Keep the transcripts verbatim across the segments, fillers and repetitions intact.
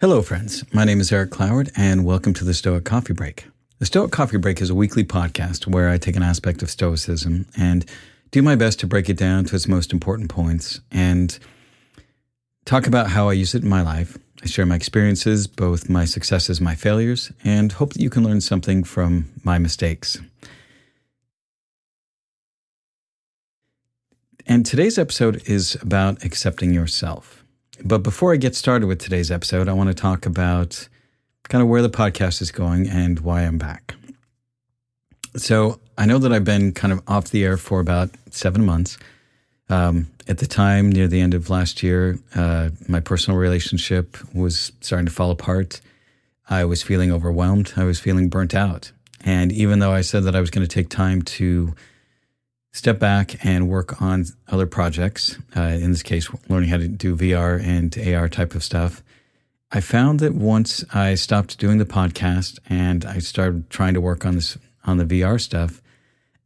Hello, friends. My name is Eric Cloward, and welcome to the Stoic Coffee Break. The Stoic Coffee Break is a weekly podcast where I take an aspect of Stoicism and do my best to break it down to its most important points and talk about how I use it in my life. I share my experiences, both my successes, my failures, and hope that you can learn something from my mistakes. And today's episode is about accepting yourself. But before I get started with today's episode, I want to talk about kind of where the podcast is going and why I'm back. So I know that I've been kind of off the air for about seven months. Um, at the time, near the end of last year, uh, my personal relationship was starting to fall apart. I was feeling overwhelmed. I was feeling burnt out. And even though I said that I was going to take time to step back and work on other projects, uh, in this case, learning how to do V R and A R type of stuff, I found that once I stopped doing the podcast and I started trying to work on this on the V R stuff,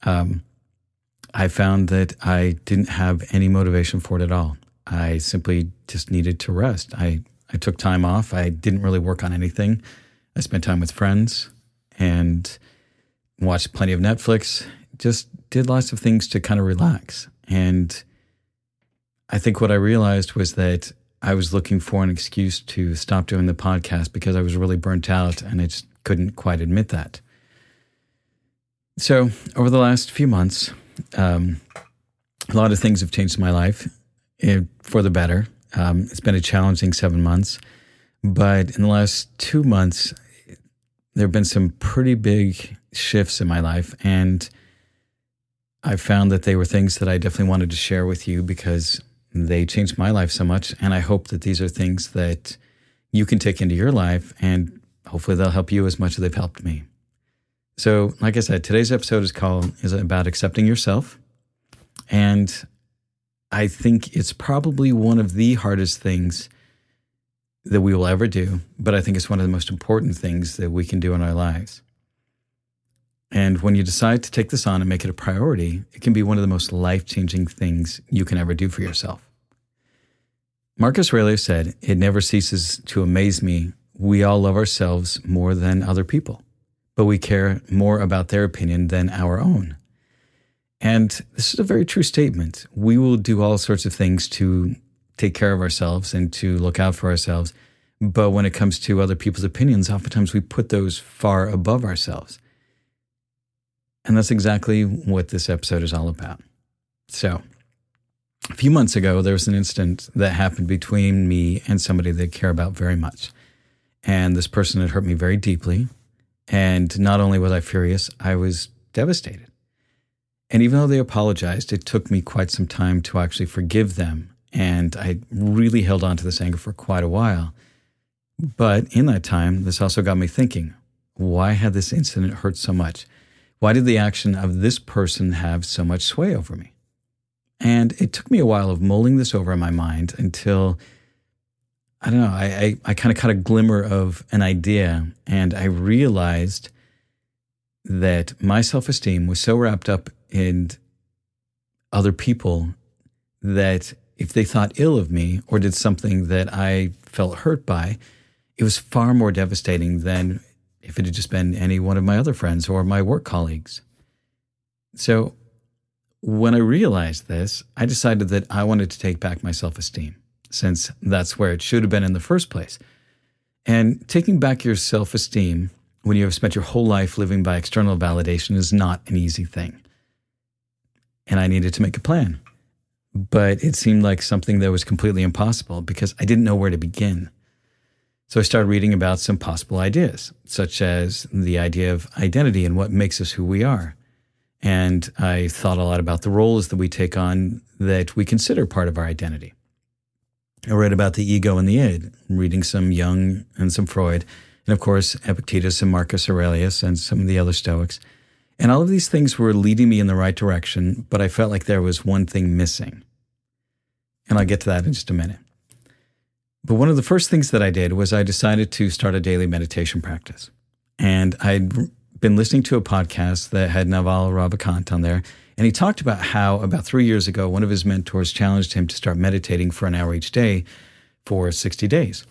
um, I found that I didn't have any motivation for it at all. I simply just needed to rest. I, I took time off. I didn't really work on anything. I spent time with friends and watched plenty of Netflix, just did lots of things to kind of relax. And I think what I realized was that I was looking for an excuse to stop doing the podcast because I was really burnt out and I just couldn't quite admit that. So over the last few months, um, a lot of things have changed in my life for the better. Um, it's been a challenging seven months, but in the last two months, there have been some pretty big shifts in my life, and I found that they were things that I definitely wanted to share with you because they changed my life so much, and I hope that these are things that you can take into your life, and hopefully they'll help you as much as they've helped me. So, like I said, today's episode is called is about accepting yourself, and I think it's probably one of the hardest things that we will ever do, but I think it's one of the most important things that we can do in our lives. And when you decide to take this on and make it a priority, it can be one of the most life-changing things you can ever do for yourself. Marcus Aurelius said, "It never ceases to amaze me. We all love ourselves more than other people, but we care more about their opinion than our own." And this is a very true statement. We will do all sorts of things to take care of ourselves and to look out for ourselves. But when it comes to other people's opinions, oftentimes we put those far above ourselves. And that's exactly what this episode is all about. So, a few months ago, there was an incident that happened between me and somebody that I care about very much. And this person had hurt me very deeply. And not only was I furious, I was devastated. And even though they apologized, it took me quite some time to actually forgive them. And I really held on to this anger for quite a while. But in that time, this also got me thinking, why had this incident hurt so much? Why did the action of this person have so much sway over me? And it took me a while of mulling this over in my mind until, I don't know, I, I, I kind of caught a glimmer of an idea, and I realized that my self-esteem was so wrapped up in other people that if they thought ill of me or did something that I felt hurt by, it was far more devastating than if it had just been any one of my other friends or my work colleagues. So when I realized this, I decided that I wanted to take back my self-esteem, since that's where it should have been in the first place. And taking back your self-esteem when you have spent your whole life living by external validation is not an easy thing. And I needed to make a plan. But it seemed like something that was completely impossible because I didn't know where to begin. So I started reading about some possible ideas, such as the idea of identity and what makes us who we are. And I thought a lot about the roles that we take on that we consider part of our identity. I read about the ego and the id, reading some Jung and some Freud, and of course Epictetus and Marcus Aurelius and some of the other Stoics. And all of these things were leading me in the right direction, but I felt like there was one thing missing. And I'll get to that in just a minute. But one of the first things that I did was I decided to start a daily meditation practice. And I'd been listening to a podcast that had Naval Ravikant on there, and he talked about how about three years ago, one of his mentors challenged him to start meditating for an hour each day for sixty days.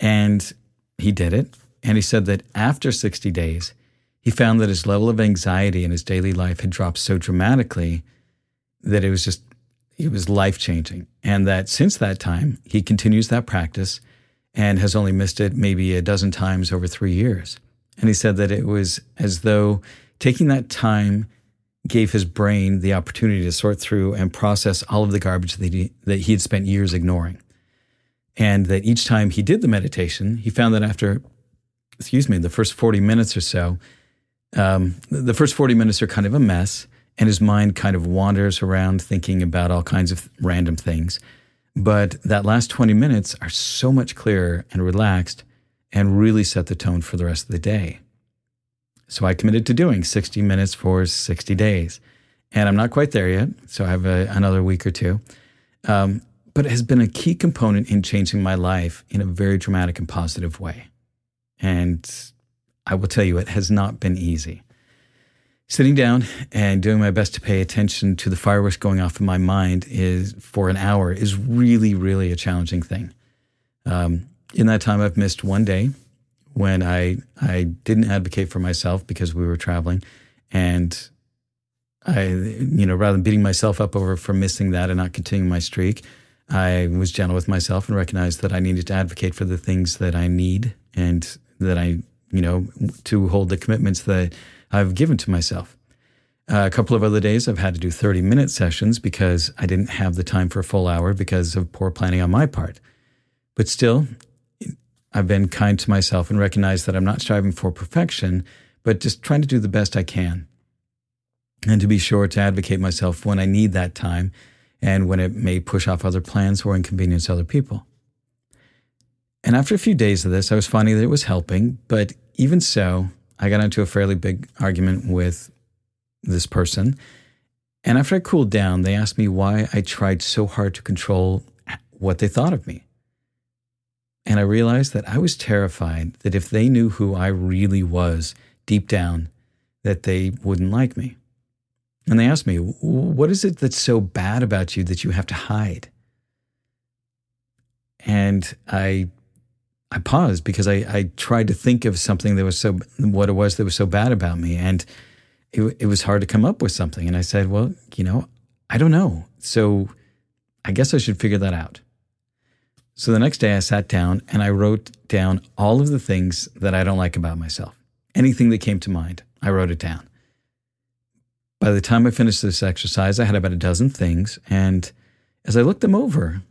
And he did it. And he said that after sixty days, he found that his level of anxiety in his daily life had dropped so dramatically that it was just, it was life-changing. And that since that time, he continues that practice and has only missed it maybe a dozen times over three years. And he said that it was as though taking that time gave his brain the opportunity to sort through and process all of the garbage that he, that he had spent years ignoring. And that each time he did the meditation, he found that after, excuse me, the first forty minutes or so, um, the first forty minutes are kind of a mess, and his mind kind of wanders around thinking about all kinds of random things. But that last twenty minutes are so much clearer and relaxed and really set the tone for the rest of the day. So I committed to doing sixty minutes for sixty days. And I'm not quite there yet, so I have a, another week or two. Um, but it has been a key component in changing my life in a very dramatic and positive way. And I will tell you, it has not been easy. Sitting down and doing my best to pay attention to the fireworks going off in my mind is for an hour is really, really a challenging thing. Um, in that time, I've missed one day when I I didn't advocate for myself because we were traveling, and I, you know, rather than beating myself up over for missing that and not continuing my streak, I was gentle with myself and recognized that I needed to advocate for the things that I need and that I, you know, to hold the commitments that I've given to myself. Uh, a couple of other days I've had to do thirty-minute sessions because I didn't have the time for a full hour because of poor planning on my part. But still, I've been kind to myself and recognized that I'm not striving for perfection, but just trying to do the best I can. And to be sure to advocate myself when I need that time and when it may push off other plans or inconvenience other people. And after a few days of this, I was finding that it was helping, but even so, I got into a fairly big argument with this person. And after I cooled down, they asked me why I tried so hard to control what they thought of me. And I realized that I was terrified that if they knew who I really was deep down, that they wouldn't like me. And they asked me, what is it that's so bad about you that you have to hide? And I I paused because I, I tried to think of something that was so, what it was that was so bad about me. And it, it was hard to come up with something. And I said, well, you know, I don't know. So I guess I should figure that out. So the next day I sat down and I wrote down all of the things that I don't like about myself. Anything that came to mind, I wrote it down. By the time I finished this exercise, I had about a dozen things. And as I looked them over,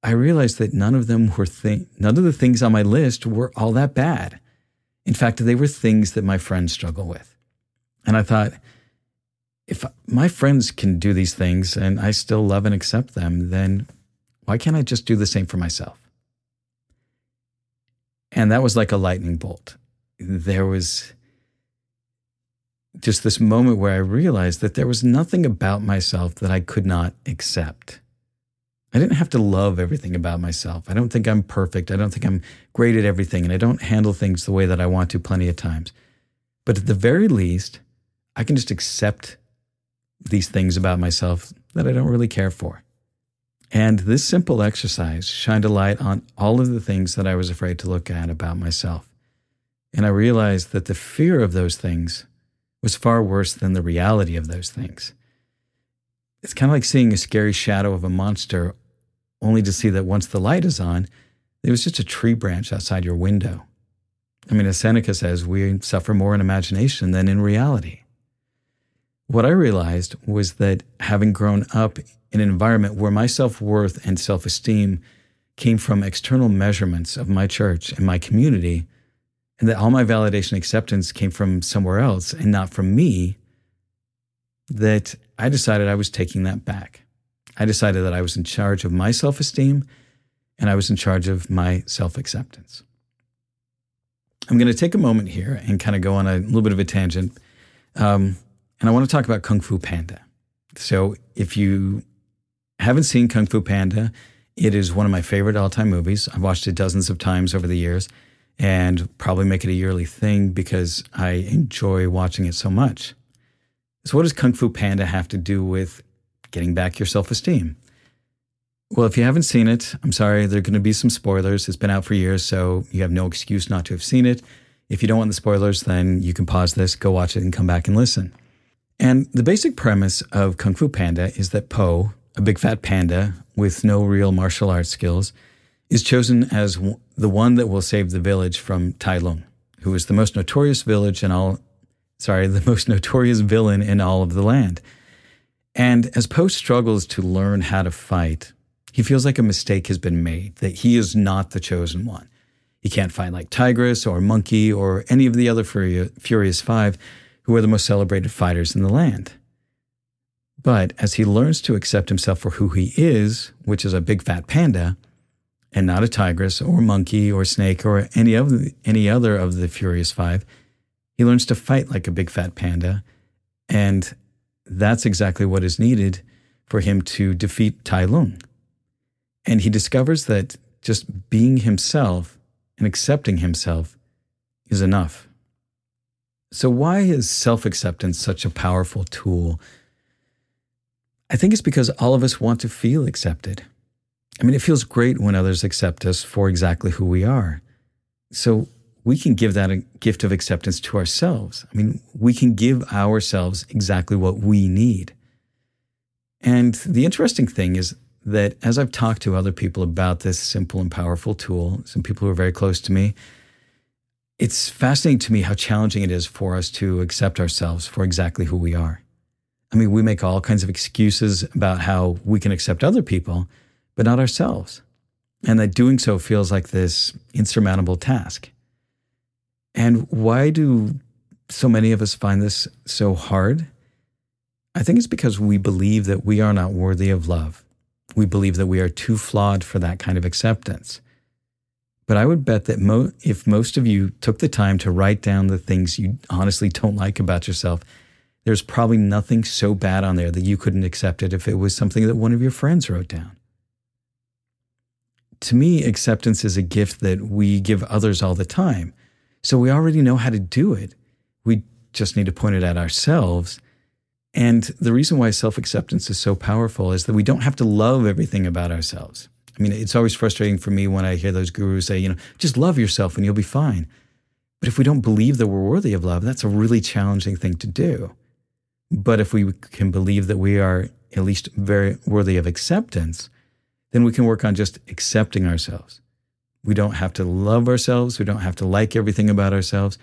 I realized that none of them were thi- none of the things on my list were all that bad. In fact, they were things that my friends struggle with. And I thought, if my friends can do these things and I still love and accept them, then why can't I just do the same for myself? And that was like a lightning bolt. There was just this moment where I realized that there was nothing about myself that I could not accept. I didn't have to love everything about myself. I don't think I'm perfect. I don't think I'm great at everything, and I don't handle things the way that I want to plenty of times. But at the very least, I can just accept these things about myself that I don't really care for. And this simple exercise shined a light on all of the things that I was afraid to look at about myself. And I realized that the fear of those things was far worse than the reality of those things. It's kind of like seeing a scary shadow of a monster, only to see that once the light is on, it was just a tree branch outside your window. I mean, as Seneca says, we suffer more in imagination than in reality. What I realized was that having grown up in an environment where my self-worth and self-esteem came from external measurements of my church and my community, and that all my validation and acceptance came from somewhere else and not from me, that I decided I was taking that back. I decided that I was in charge of my self-esteem and I was in charge of my self-acceptance. I'm going to take a moment here and kind of go on a little bit of a tangent. Um, and I want to talk about Kung Fu Panda. So if you haven't seen Kung Fu Panda, it is one of my favorite all-time movies. I've watched it dozens of times over the years and probably make it a yearly thing because I enjoy watching it so much. So what does Kung Fu Panda have to do with getting back your self-esteem? Well, if you haven't seen it, I'm sorry, there are going to be some spoilers. It's been out for years, so you have no excuse not to have seen it. If you don't want the spoilers, then you can pause this, go watch it, and come back and listen. And the basic premise of Kung Fu Panda is that Po, a big fat panda with no real martial arts skills, is chosen as the one that will save the village from Tai Lung, who is the most notorious village in all, sorry, the most notorious villain in all of the land. And as Po struggles to learn how to fight, he feels like a mistake has been made, that he is not the chosen one. He can't fight like Tigress or Monkey or any of the other Furious Five, who are the most celebrated fighters in the land. But as he learns to accept himself for who he is, which is a big fat panda, and not a tigress or monkey or snake or any of the, any other of the Furious Five, he learns to fight like a big fat panda, and that's exactly what is needed for him to defeat Tai Lung. And he discovers that just being himself and accepting himself is enough. So why is self-acceptance such a powerful tool? I think it's because all of us want to feel accepted. I mean, it feels great when others accept us for exactly who we are. So we can give that a gift of acceptance to ourselves. I mean, we can give ourselves exactly what we need. And the interesting thing is that as I've talked to other people about this simple and powerful tool, some people who are very close to me, it's fascinating to me how challenging it is for us to accept ourselves for exactly who we are. I mean, we make all kinds of excuses about how we can accept other people, but not ourselves. And that doing so feels like this insurmountable task. And why do so many of us find this so hard? I think it's because we believe that we are not worthy of love. We believe that we are too flawed for that kind of acceptance. But I would bet that mo- if most of you took the time to write down the things you honestly don't like about yourself, there's probably nothing so bad on there that you couldn't accept it if it was something that one of your friends wrote down. To me, acceptance is a gift that we give others all the time. So we already know how to do it. We just need to point it at ourselves. And the reason why self-acceptance is so powerful is that we don't have to love everything about ourselves. I mean, it's always frustrating for me when I hear those gurus say, you know, just love yourself and you'll be fine. But if we don't believe that we're worthy of love, that's a really challenging thing to do. But if we can believe that we are at least very worthy of acceptance, then we can work on just accepting ourselves. We don't have to love ourselves. We don't have to like everything about ourselves,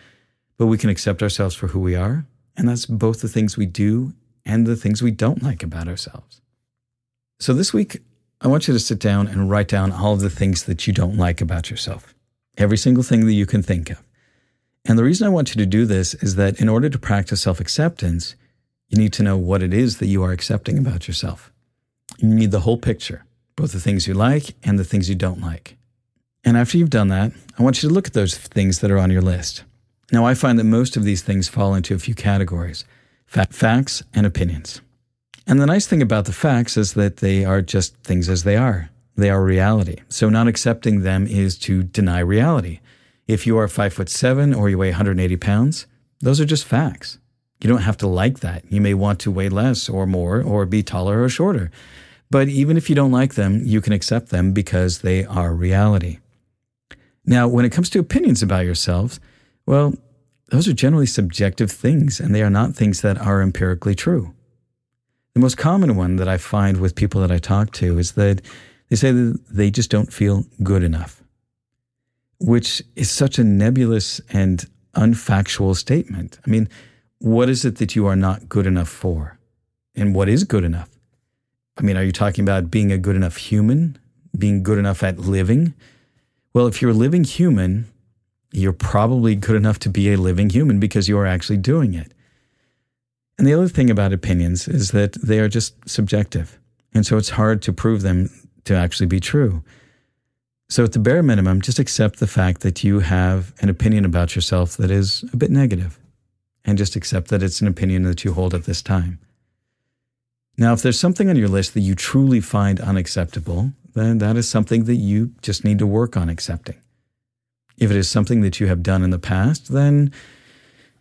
but we can accept ourselves for who we are. And that's both the things we do and the things we don't like about ourselves. So this week, I want you to sit down and write down all of the things that you don't like about yourself, every single thing that you can think of. And the reason I want you to do this is that in order to practice self-acceptance, you need to know what it is that you are accepting about yourself. You need the whole picture, both the things you like and the things you don't like. And after you've done that, I want you to look at those things that are on your list. Now, I find that most of these things fall into a few categories, fa- facts and opinions. And the nice thing about the facts is that they are just things as they are. They are reality. So not accepting them is to deny reality. If you are five foot seven or you weigh one hundred eighty pounds, those are just facts. You don't have to like that. You may want to weigh less or more or be taller or shorter. But even if you don't like them, you can accept them because they are reality. Now, when it comes to opinions about yourselves, well, those are generally subjective things, and they are not things that are empirically true. The most common one that I find with people that I talk to is that they say that they just don't feel good enough, which is such a nebulous and unfactual statement. I mean, what is it that you are not good enough for? And what is good enough? I mean, are you talking about being a good enough human, being good enough at living? Well, if you're a living human, you're probably good enough to be a living human because you are actually doing it. And the other thing about opinions is that they are just subjective. And so it's hard to prove them to actually be true. So at the bare minimum, just accept the fact that you have an opinion about yourself that is a bit negative, and just accept that it's an opinion that you hold at this time. Now, if there's something on your list that you truly find unacceptable, then that is something that you just need to work on accepting. If it is something that you have done in the past, then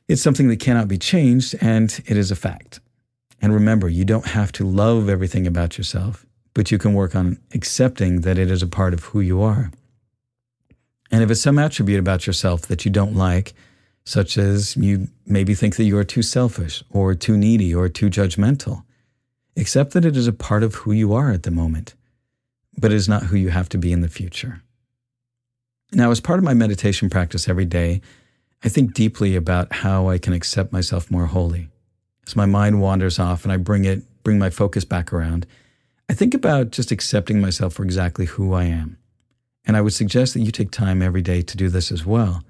it's something that cannot be changed, and it is a fact. And remember, you don't have to love everything about yourself, but you can work on accepting that it is a part of who you are. And if it's some attribute about yourself that you don't like, such as you maybe think that you are too selfish or too needy or too judgmental, accept that it is a part of who you are at the moment, but it is not who you have to be in the future. Now, as part of my meditation practice every day, I think deeply about how I can accept myself more wholly. As my mind wanders off and I bring it, bring my focus back around, I think about just accepting myself for exactly who I am. And I would suggest that you take time every day to do this as well.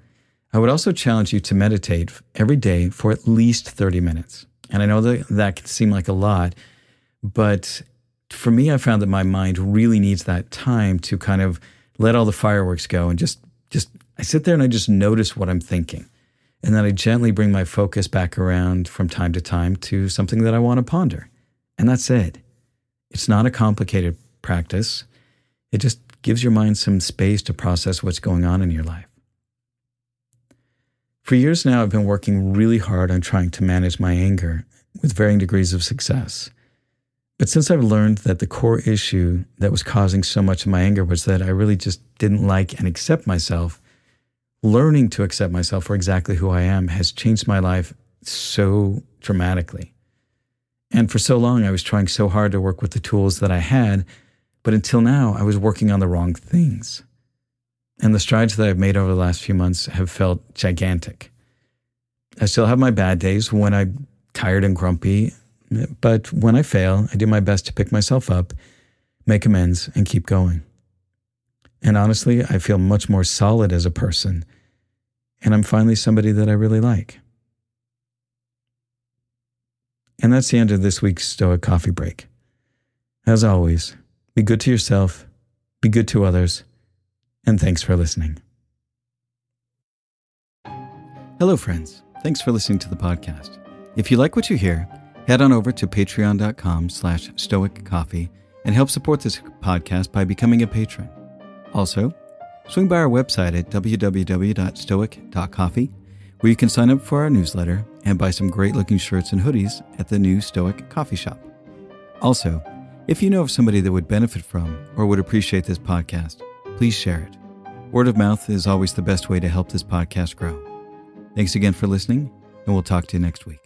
I would also challenge you to meditate every day for at least thirty minutes. And I know that that can seem like a lot, but for me, I found that my mind really needs that time to kind of let all the fireworks go and just, just I sit there and I just notice what I'm thinking. And then I gently bring my focus back around from time to time to something that I want to ponder. And that's it. It's not a complicated practice. It just gives your mind some space to process what's going on in your life. For years now, I've been working really hard on trying to manage my anger with varying degrees of success. But since I've learned that the core issue that was causing so much of my anger was that I really just didn't like and accept myself, learning to accept myself for exactly who I am has changed my life so dramatically. And for so long, I was trying so hard to work with the tools that I had, but until now, I was working on the wrong things. And the strides that I've made over the last few months have felt gigantic. I still have my bad days when I'm tired and grumpy, but when I fail, I do my best to pick myself up, make amends, and keep going. And honestly, I feel much more solid as a person, and I'm finally somebody that I really like. And that's the end of this week's Stoic Coffee Break. As always, be good to yourself, be good to others, and thanks for listening. Hello, friends. Thanks for listening to the podcast. If you like what you hear, head on over to patreon.com slash stoic coffee and help support this podcast by becoming a patron. Also, swing by our website at w w w dot stoic dot coffee, where you can sign up for our newsletter and buy some great-looking shirts and hoodies at the new Stoic Coffee Shop. Also, if you know of somebody that would benefit from or would appreciate this podcast, please share it. Word of mouth is always the best way to help this podcast grow. Thanks again for listening, and we'll talk to you next week.